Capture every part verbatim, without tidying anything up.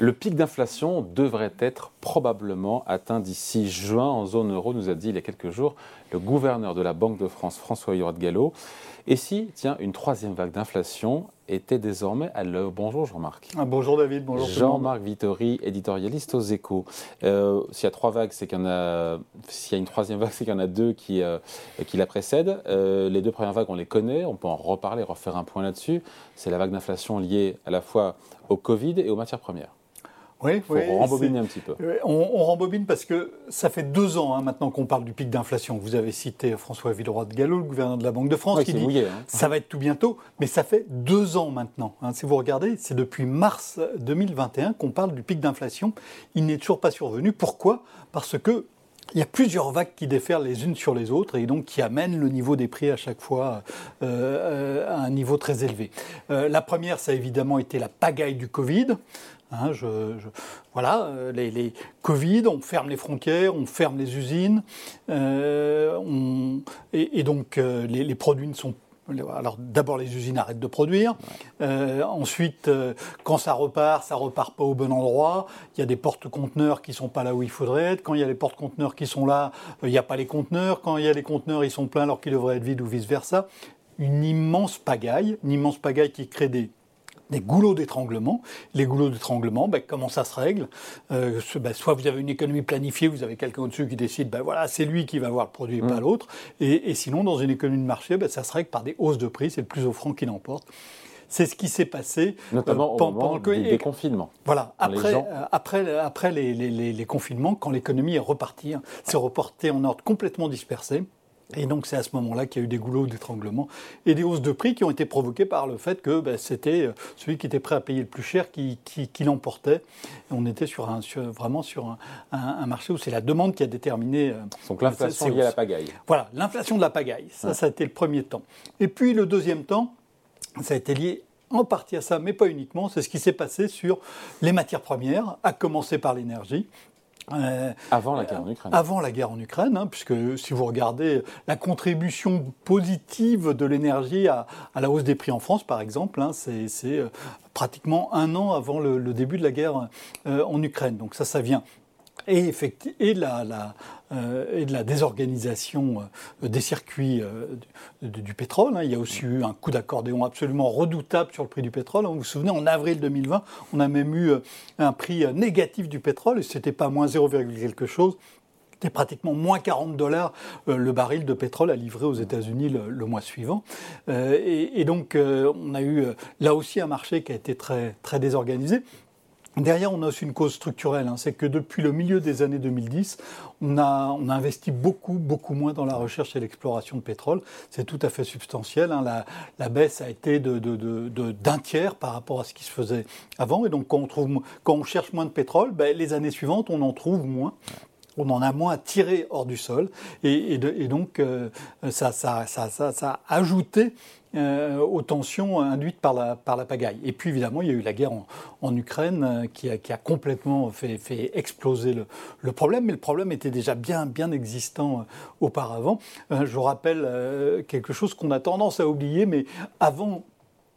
Le pic d'inflation devrait être probablement atteint d'ici juin en zone euro, nous a dit il y a quelques jours le gouverneur de la Banque de France, François-Huillard de Gallo. Et si, tiens, une troisième vague d'inflation était désormais à l'œuvre. Bonjour Jean-Marc. Ah, bonjour David, bonjour Jean-Marc Vittori, éditorialiste aux Échos. Euh, s'il y a trois vagues, c'est qu'il y en a... S'il y a une troisième vague, c'est qu'il y en a deux qui, euh, qui la précèdent. Euh, les deux premières vagues, on les connaît, on peut en reparler, refaire un point là-dessus. C'est la vague d'inflation liée à la fois au Covid et aux matières premières. Oui, oui, on rembobine un petit peu. On, on rembobine parce que ça fait deux ans hein, maintenant qu'on parle du pic d'inflation. Vous avez cité François Villeroy de Galhau, le gouverneur de la Banque de France, oui, qui dit mouillé, hein. Ça va être tout bientôt, mais ça fait deux ans maintenant. Hein. Si vous regardez, c'est depuis mars deux mille vingt et un qu'on parle du pic d'inflation. Il n'est toujours pas survenu. Pourquoi ? Parce que il y a plusieurs vagues qui déferlent les unes sur les autres et donc qui amènent le niveau des prix à chaque fois euh, à un niveau très élevé. Euh, la première, ça a évidemment été la pagaille du Covid. Hein, je, je, voilà, les, les Covid, on ferme les frontières, on ferme les usines, euh, on, et, et donc euh, les, les produits ne sont pas... Alors d'abord les usines arrêtent de produire, ouais. euh, ensuite euh, quand ça repart, ça repart pas au bon endroit, il y a des porte-conteneurs qui sont pas là où il faudrait être, quand il y a les porte-conteneurs qui sont là, il euh, n'y a pas les conteneurs, quand il y a les conteneurs ils sont pleins alors qu'ils devraient être vides ou vice-versa. Une immense pagaille, une immense pagaille qui crée des... des goulots d'étranglement. Les goulots d'étranglement, ben, comment ça se règle euh, ben, soit vous avez une économie planifiée, vous avez quelqu'un au-dessus qui décide, ben, voilà, c'est lui qui va avoir le produit et mmh. pas l'autre. Et, et sinon, dans une économie de marché, ben, ça se règle par des hausses de prix, c'est le plus offrant qui l'emporte. C'est ce qui s'est passé notamment euh, au pendant, moment pendant le déconfinement. Voilà, après, les gens... euh, après, après les, les, les, les confinements, quand l'économie est repartie, hein, c'est reporté en ordre complètement dispersé. Et donc c'est à ce moment-là qu'il y a eu des goulots d'étranglement et des hausses de prix qui ont été provoquées par le fait que ben, c'était celui qui était prêt à payer le plus cher qui, qui, qui l'emportait. Et on était sur un, sur, vraiment sur un, un, un marché où c'est la demande qui a déterminé... Euh, donc l'inflation liée à la pagaille. Voilà, l'inflation de la pagaille. Ça, ouais. ça a été le premier temps. Et puis le deuxième temps, ça a été lié en partie à ça, mais pas uniquement. C'est ce qui s'est passé sur les matières premières, à commencer par l'énergie. Euh, avant la guerre en Ukraine. Avant la guerre en Ukraine, hein, puisque si vous regardez la contribution positive de l'énergie à, à la hausse des prix en France, par exemple, hein, c'est, c'est euh, pratiquement un an avant le, le début de la guerre euh, en Ukraine. Donc ça, ça vient. Et, effecti- et, la, la, euh, et de la désorganisation euh, des circuits euh, du, du pétrole. Hein. Il y a aussi eu un coup d'accordéon absolument redoutable sur le prix du pétrole. Vous vous souvenez, en avril deux mille vingt, on a même eu un prix négatif du pétrole. C'était pas moins zéro, quelque chose. C'était pratiquement moins quarante dollars euh, le baril de pétrole à livrer aux États-Unis le, le mois suivant. Euh, et, et donc, euh, on a eu là aussi un marché qui a été très, très désorganisé. Derrière, on a aussi une cause structurelle, hein, c'est que depuis le milieu des années deux mille dix, on a, on a investi beaucoup, beaucoup moins dans la recherche et l'exploration de pétrole. C'est tout à fait substantiel. Hein, la, la baisse a été de, de, de, de, d'un tiers par rapport à ce qui se faisait avant. Et donc, quand on, trouve, quand on cherche moins de pétrole, ben, les années suivantes, on en trouve moins. On en a moins à tirer hors du sol. Et, et, de, et donc, euh, ça, ça, ça, ça, ça a ajouté... Euh, aux tensions induites par la, par la pagaille. Et puis évidemment, il y a eu la guerre en, en Ukraine euh, qui, a, qui a complètement fait, fait exploser le, le problème, mais le problème était déjà bien, bien existant euh, auparavant. Euh, je vous rappelle euh, quelque chose qu'on a tendance à oublier, mais avant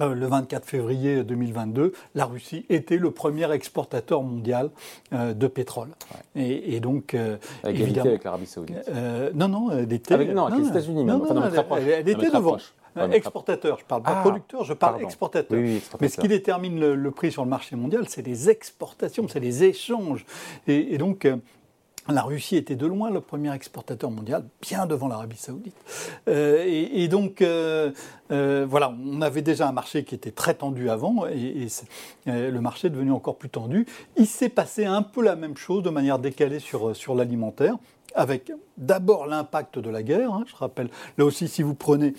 euh, le vingt-quatre février deux mille vingt-deux, la Russie était le premier exportateur mondial euh, de pétrole. Ouais. Et, et donc, euh, à égalité évidemment, avec l'Arabie Saoudite. Euh, non, non, elle était avec, non, avec non, les États-Unis. Non, non, enfin, non, elle, elle, elle, elle était devant. Proche. – Exportateur, je ne parle pas ah, producteur, je parle pardon. exportateur. Oui, oui, exportateur. Mais ce qui détermine le, le prix sur le marché mondial, c'est les exportations, c'est les échanges. Et, et donc, euh, la Russie était de loin le premier exportateur mondial, bien devant l'Arabie Saoudite. Euh, et, et donc, euh, euh, voilà, on avait déjà un marché qui était très tendu avant, et, et euh, le marché est devenu encore plus tendu. Il s'est passé un peu la même chose, de manière décalée sur, sur l'alimentaire, avec d'abord l'impact de la guerre, hein, je rappelle. Là aussi, si vous prenez...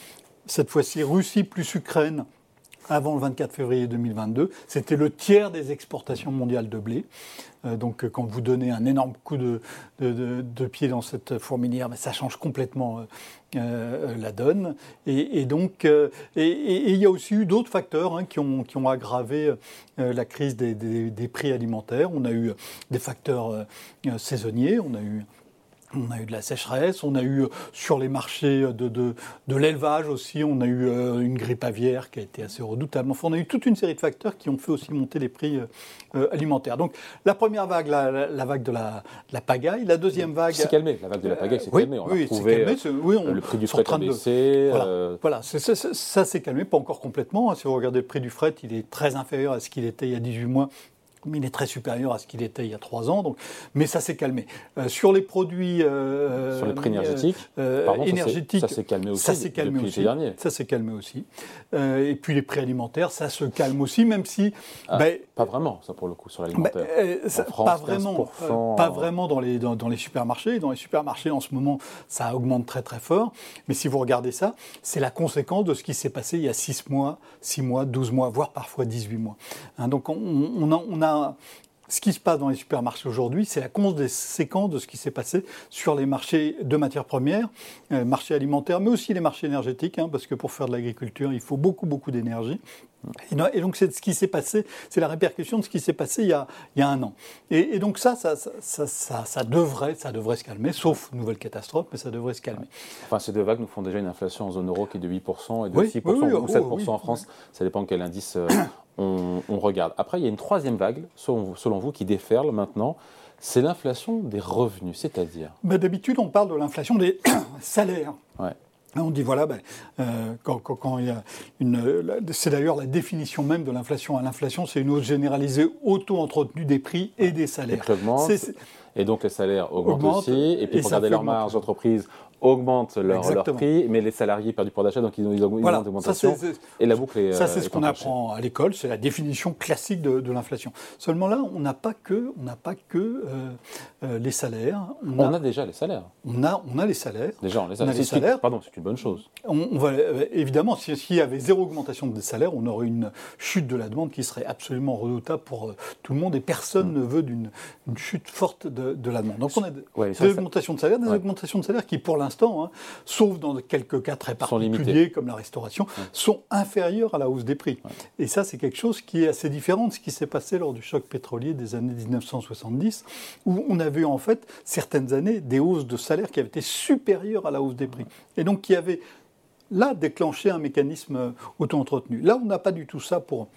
Cette fois-ci, Russie plus Ukraine, avant le vingt-quatre février deux mille vingt-deux, c'était le tiers des exportations mondiales de blé. Euh, donc, quand vous donnez un énorme coup de, de, de, de pied dans cette fourmilière, ben, ça change complètement euh, euh, la donne. Et, et donc, euh, et, et, et il y a aussi eu d'autres facteurs hein, qui, ont, qui ont aggravé euh, la crise des, des, des prix alimentaires. On a eu des facteurs euh, saisonniers, on a eu... On a eu de la sécheresse, on a eu sur les marchés de, de, de l'élevage aussi, on a eu une grippe aviaire qui a été assez redoutable. Enfin, on a eu toute une série de facteurs qui ont fait aussi monter les prix euh, alimentaires. Donc la première vague, la, la vague de la, de la pagaille, la deuxième vague... C'est calmé, la vague de la pagaille s'est calmée. On oui, c'est calmé. Euh, oui, on, le prix du fret a baissé. Voilà, euh... voilà c'est, c'est, c'est, ça s'est calmé, pas encore complètement. Hein. Si vous regardez le prix du fret, il est très inférieur à ce qu'il était il y a dix-huit mois. Mais il est très supérieur à ce qu'il était il y a trois ans, donc, mais ça s'est calmé. Euh, sur les produits euh, sur les prix énergétiques, euh, pardon, énergétiques, ça s'est, ça s'est calmé aussi. Ça s'est calmé depuis aussi. Dernier. Ça s'est calmé aussi. Euh, et puis les prix alimentaires, ça se calme aussi, même si ah, bah, pas vraiment ça pour le coup sur l'alimentaire. Bah, euh, ça, en France, pas vraiment, euh, pas vraiment dans les dans, dans les supermarchés. Dans les supermarchés en ce moment, ça augmente très très fort. Mais si vous regardez ça, c'est la conséquence de ce qui s'est passé il y a six mois, six mois, douze mois, voire parfois dix-huit mois. Hein, donc on, on a on a ce qui se passe dans les supermarchés aujourd'hui, c'est la conséquence de ce qui s'est passé sur les marchés de matières premières, euh, marchés alimentaires, mais aussi les marchés énergétiques, hein, parce que pour faire de l'agriculture, il faut beaucoup, beaucoup d'énergie. Et donc, c'est ce qui s'est passé, c'est la répercussion de ce qui s'est passé il y a, il y a un an. Et, et donc ça, ça, ça, ça, ça, ça, devrait, ça devrait se calmer, sauf nouvelle catastrophe, mais ça devrait se calmer. Enfin, ces deux vagues nous font déjà une inflation en zone euro qui est de huit pour cent et de oui, six pour cent oui, oui, ou sept pour cent oh, oui, en France. Oui. Ça dépend de quel indice... Euh, On, on regarde. Après, il y a une troisième vague, selon vous, selon vous qui déferle maintenant. C'est l'inflation des revenus, c'est-à-dire bah, d'habitude, on parle de l'inflation des salaires. Ouais. On dit, voilà, ben, euh, quand, quand, quand il y a une. C'est d'ailleurs la définition même de l'inflation. L'inflation, c'est une hausse généralisée auto-entretenue des prix et des salaires. C'est, c'est... Et donc les salaires augmentent augmente, aussi. Et puis, et regardez leurs marges d'entreprise augmentent leur, leur prix, mais les salariés perdent du pouvoir d'achat, donc ils ont une voilà, augmentation. Ça, c'est, c'est, et la boucle est. Ça, c'est euh, ce qu'on entrachée. Apprend à l'école, c'est la définition classique de, de l'inflation. Seulement là, on n'a pas que, on n'a pas que euh, les salaires. On, on a, a déjà les salaires. On a, on a les salaires. Déjà, on les a, on a les salaires. Pardon, c'est une bonne chose. On, on va, évidemment, s'il si y avait zéro augmentation des salaires, on aurait une chute de la demande qui serait absolument redoutable pour euh, tout le monde, et personne mmh. ne veut d'une une chute forte de, de la demande. Donc, on a ouais, des augmentations de salaires, des ouais. augmentations de salaires qui, pour l'instant, Instant, hein, sauf dans quelques cas très particuliers comme la restauration, ouais. sont inférieurs à la hausse des prix. Ouais. Et ça, c'est quelque chose qui est assez différent de ce qui s'est passé lors du choc pétrolier des années dix-neuf cent soixante-dix, où on avait en fait, certaines années, des hausses de salaire qui avaient été supérieures à la hausse des prix. Et donc, qui avaient, là, déclenché un mécanisme auto-entretenu. Là, on n'a pas du tout ça pour...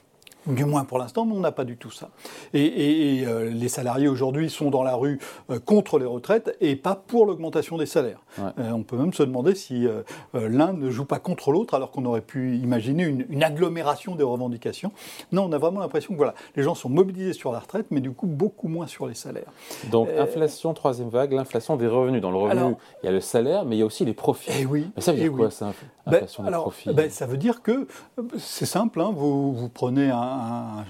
Du moins pour l'instant, mais on n'a pas du tout ça. Et, et, et euh, les salariés aujourd'hui sont dans la rue euh, contre les retraites et pas pour l'augmentation des salaires. Ouais. Euh, on peut même se demander si euh, euh, l'un ne joue pas contre l'autre, alors qu'on aurait pu imaginer une, une agglomération des revendications. Non, on a vraiment l'impression que voilà, les gens sont mobilisés sur la retraite, mais du coup beaucoup moins sur les salaires. Donc euh, inflation, troisième vague, l'inflation des revenus. Dans le revenu, alors, il y a le salaire, mais il y a aussi les profits. Eh oui. Mais ça veut dire eh quoi, oui. ça, inflation ben, des alors, profits ben, ça veut dire que, c'est simple, hein, vous, vous prenez un Un,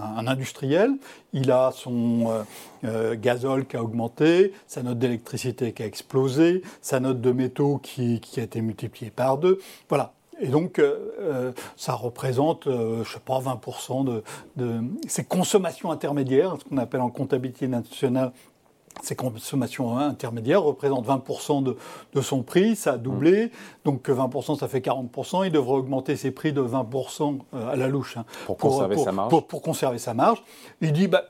un, un industriel, il a son euh, euh, gazole qui a augmenté, sa note d'électricité qui a explosé, sa note de métaux qui, qui a été multipliée par deux. Voilà. Et donc, euh, ça représente, euh, je ne sais pas, vingt pour cent de, de ces consommations intermédiaires, ce qu'on appelle en comptabilité nationale. Ces consommations intermédiaires représentent vingt pour cent de, de son prix, ça a doublé, donc vingt pour cent ça fait quarante pour cent, il devrait augmenter ses prix de vingt pour cent à la louche. Hein, pour, pour, conserver pour, sa marge. Pour, pour conserver sa marge. Il dit, bah,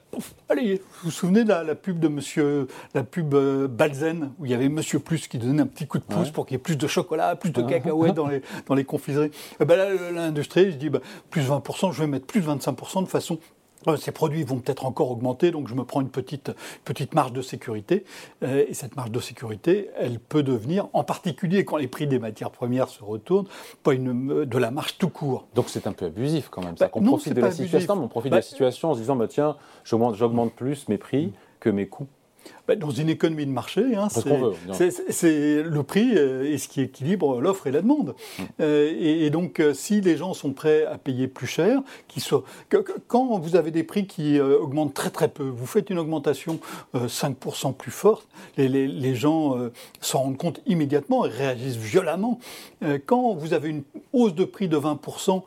allez, vous vous souvenez de la, la pub de monsieur, la pub euh, Balzen, où il y avait Monsieur Plus qui donnait un petit coup de pouce ouais. pour qu'il y ait plus de chocolat, plus de cacahuètes dans les, dans les confiseries. Et bah, là, l'industrie, je dis, bah, plus vingt pour cent, je vais mettre plus vingt-cinq pour cent de façon... Ces produits vont peut-être encore augmenter, donc je me prends une petite, petite marge de sécurité. Euh, et cette marge de sécurité, elle peut devenir, en particulier quand les prix des matières premières se retournent, pas une, de la marge tout court. Donc c'est un peu abusif quand même. Bah, ça, qu'on non, profite de la abusif. situation, mais on profite bah, de la situation en se disant bah, « tiens, j'augmente, j'augmente plus mes prix que mes coûts ». Dans une économie de marché, hein, c'est, veut, c'est, c'est, c'est le prix et ce qui équilibre l'offre et la demande. Mmh. Euh, et, et donc, si les gens sont prêts à payer plus cher, qu'ils soient, que, que, quand vous avez des prix qui euh, augmentent très très peu, vous faites une augmentation euh, cinq pour cent plus forte, les, les, les gens euh, s'en rendent compte immédiatement et réagissent violemment. Euh, quand vous avez une hausse de prix de vingt pour cent,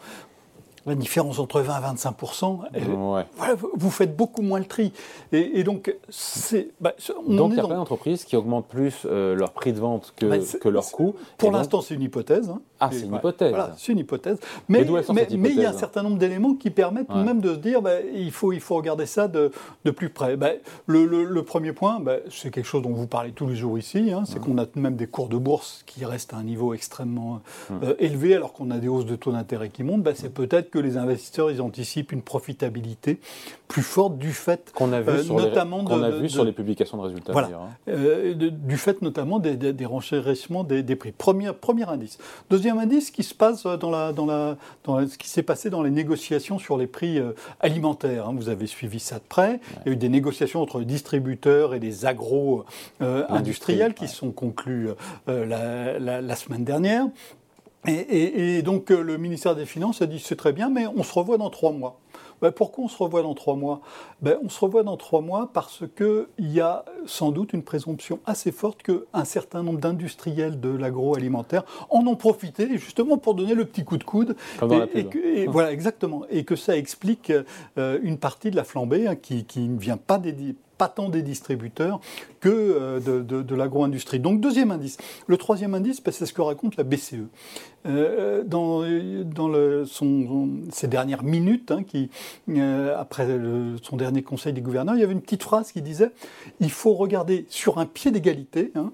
La différence entre vingt et vingt-cinq pour cent, elle, ouais. voilà, vous faites beaucoup moins le tri. Et, et donc, c'est, bah, on donc il y a dans... plein d'entreprises qui augmentent plus euh, leur prix de vente que, bah, que leur coût. Pour l'instant, donc... c'est une hypothèse. Hein. Ah, c'est une hypothèse. Voilà, c'est une hypothèse. Mais, mais, mais, mais il y a un certain nombre d'éléments qui permettent ouais. même de se dire bah, il, faut, il faut regarder ça de, de plus près. Bah, le, le, le premier point, bah, c'est quelque chose dont vous parlez tous les jours ici, hein, c'est mmh. qu'on a même des cours de bourse qui restent à un niveau extrêmement euh, mmh. élevé, alors qu'on a des hausses de taux d'intérêt qui montent. Bah, c'est mmh. peut-être que les investisseurs ils anticipent une profitabilité plus forte du fait qu'on a vu euh, sur notamment les, qu'on de, a vu de, sur les publications de résultats. Voilà, dire, hein. euh, de, du fait notamment des, des, des renchérissements des, des prix. Premier, premier indice. Deuxième indice, ce qui se passe dans la, dans la, dans la, ce qui s'est passé dans les négociations sur les prix alimentaires. Hein, vous avez suivi ça de près. Ouais. Il y a eu des négociations entre les distributeurs et les agro-industriels euh, qui ouais. sont conclues euh, la, la, la semaine dernière. Et, et, et donc le ministère des Finances a dit c'est très bien, mais on se revoit dans trois mois. Ben, pourquoi on se revoit dans trois mois ? Ben, on se revoit dans trois mois parce qu'il y a sans doute une présomption assez forte qu'un certain nombre d'industriels de l'agroalimentaire en ont profité justement pour donner le petit coup de coude. Comme dans la pub. Et, et, et, voilà, exactement. Et que ça explique euh, une partie de la flambée hein, qui, qui ne vient pas des... pas tant des distributeurs que de, de, de l'agro-industrie. Donc, deuxième indice. Le troisième indice, c'est ce que raconte la B C E. Euh, dans dans le, son, ses dernières minutes, hein, qui, euh, après le, son dernier conseil des gouverneurs, il y avait une petite phrase qui disait « Il faut regarder sur un pied d'égalité, hein,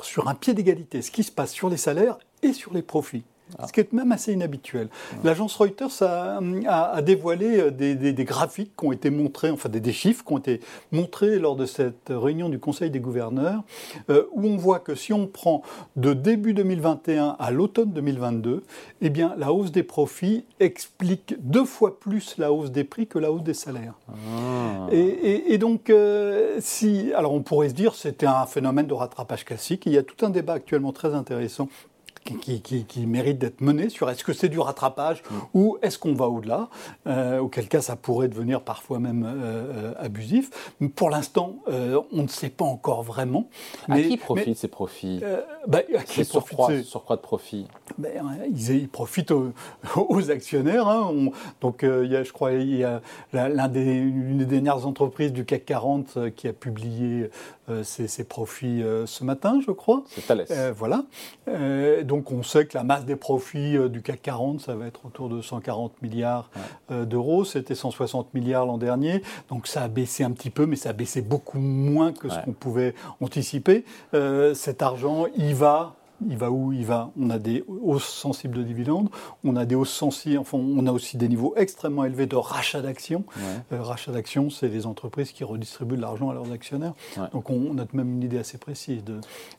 sur un pied d'égalité, ce qui se passe sur les salaires et sur les profits ». Ah. Ce qui est même assez inhabituel. L'agence Reuters a, a, a dévoilé des, des, des graphiques qui ont été montrés, enfin des, des chiffres qui ont été montrés lors de cette réunion du Conseil des gouverneurs, euh, où on voit que si on prend de début deux mille vingt et un à l'automne deux mille vingt-deux, eh bien la hausse des profits explique deux fois plus la hausse des prix que la hausse des salaires. Ah. Et, et, et donc, euh, si, alors on pourrait se dire c'était un phénomène de rattrapage classique. Il y a tout un débat actuellement très intéressant. Qui, qui, qui mérite d'être menée sur est-ce que c'est du rattrapage mmh. ou est-ce qu'on va au-delà, euh, auquel cas ça pourrait devenir parfois même euh, abusif. Mais pour l'instant, euh, on ne sait pas encore vraiment. Mais, à qui profitent mais, ces profits euh, bah, à qui C'est surcroît, ces... surcroît de profit bah, ils, ils profitent aux, aux actionnaires. Hein. On, donc, euh, il y a, je crois il y a l'un des, une des dernières entreprises du C A C quarante euh, qui a publié euh, ses, ses profits euh, ce matin, je crois. C'est Thalès. Euh, voilà. Euh, donc, Donc on sait que la masse des profits du C A C quarante, ça va être autour de cent quarante milliards ouais. d'euros. C'était cent soixante milliards l'an dernier. Donc ça a baissé un petit peu, mais ça a baissé beaucoup moins que ouais. ce qu'on pouvait anticiper. Euh, cet argent, il va... Il va où ? Il va. On a des hausses sensibles de dividendes, on a des hausses sensibles, enfin, on a aussi des niveaux extrêmement élevés de rachat d'actions. Ouais. Euh, rachat d'actions, c'est les entreprises qui redistribuent de l'argent à leurs actionnaires. Ouais. Donc on, on a même une idée assez précise de,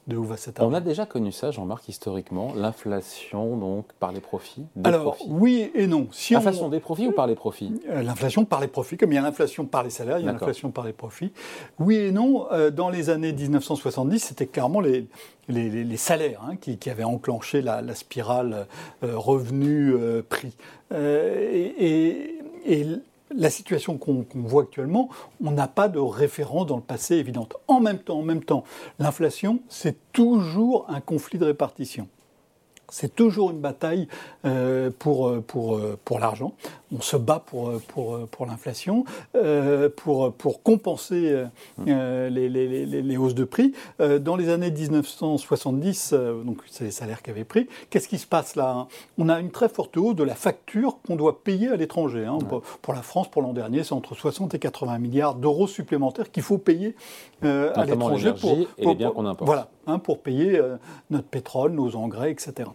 de où va cet argent. On a déjà connu ça, Jean-Marc, historiquement, l'inflation donc par les profits. Des Alors profits. Oui et non. Si l'inflation on... des profits ou par les profits ? L'inflation par les profits, comme il y a l'inflation par les salaires, il y a D'accord. l'inflation par les profits. Oui et non. Dans les années dix-neuf cent soixante-dix, c'était clairement les Les, les, les salaires hein, qui, qui avaient enclenché la, la spirale euh, revenu-prix. Euh, euh, et, et, et la situation qu'on, qu'on voit actuellement, on n'a pas de référence dans le passé évidente. En même temps, en même temps, l'inflation, c'est toujours un conflit de répartition. C'est toujours une bataille euh, pour, pour, pour l'argent. On se bat pour, pour, pour l'inflation, euh, pour, pour compenser euh, les, les, les, les hausses de prix. Euh, dans les années dix-neuf cent soixante-dix, euh, donc c'est les salaires qui avaient pris, qu'est-ce qui se passe là ? On a une très forte hausse de la facture qu'on doit payer à l'étranger. Hein. Ouais. Pour, pour la France, pour l'an dernier, c'est entre soixante et quatre-vingts milliards d'euros supplémentaires qu'il faut payer euh, à l'étranger pour, pour, et les biens qu'on importe. Voilà, hein, pour payer euh, notre pétrole, nos engrais, et cetera.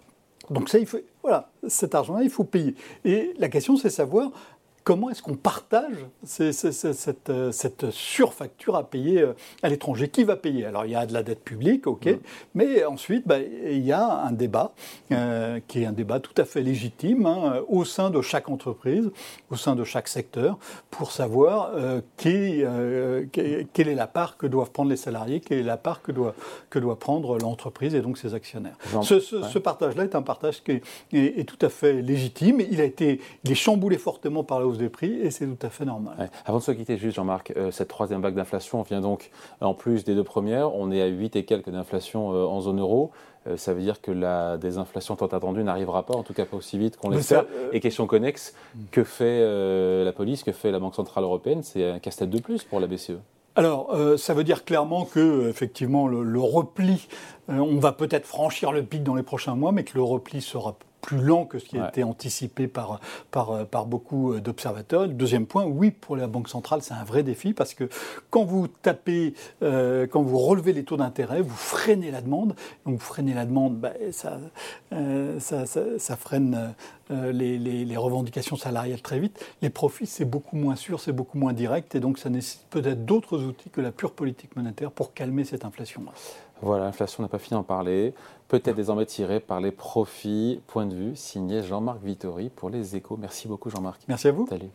Donc ça, il faut, voilà, cet argent-là, il faut payer. Et la question, c'est savoir comment est-ce qu'on partage ces, ces, ces, cette, cette surfacture à payer à l'étranger. Qui va payer ? Alors, il y a de la dette publique, ok, mmh. mais ensuite, bah, il y a un débat euh, qui est un débat tout à fait légitime hein, au sein de chaque entreprise, au sein de chaque secteur, pour savoir euh, qui, euh, qui, quelle est la part que doivent prendre les salariés, quelle est la part que doit, que doit prendre l'entreprise et donc ses actionnaires. Genre, ce, ce, ouais. ce partage-là est un partage qui est, est, est tout à fait légitime. Il a été, il est chamboulé fortement par la hausse des prix et c'est tout à fait normal. Ouais. Avant de se quitter, juste Jean-Marc, euh, cette troisième vague d'inflation vient donc en plus des deux premières. On est à huit et quelques d'inflation euh, en zone euro. Euh, ça veut dire que la désinflation tant attendue n'arrivera pas, en tout cas pas aussi vite qu'on l'espère. Euh... Et question connexe, que fait euh, la police, que fait la Banque Centrale Européenne? C'est un casse-tête de plus pour la B C E. Alors, euh, ça veut dire clairement que, effectivement, le, le repli, euh, on va peut-être franchir le pic dans les prochains mois, mais que le repli sera plus lent que ce qui a ouais. été anticipé par, par, par beaucoup d'observateurs. Deuxième point, oui, pour la Banque centrale, c'est un vrai défi parce que quand vous tapez, euh, quand vous relevez les taux d'intérêt, vous freinez la demande. Donc, vous freinez la demande, bah, ça, euh, ça, ça, ça freine euh, les, les, les revendications salariales très vite. Les profits, c'est beaucoup moins sûr, c'est beaucoup moins direct et donc ça nécessite peut-être d'autres outils que la pure politique monétaire pour calmer cette inflation-là. Voilà, l'inflation n'a pas fini d'en parler. Peut-être désormais tirée par les profits. Point de vue signé Jean-Marc Vittori pour Les Échos. Merci beaucoup Jean-Marc. Merci à vous. Salut.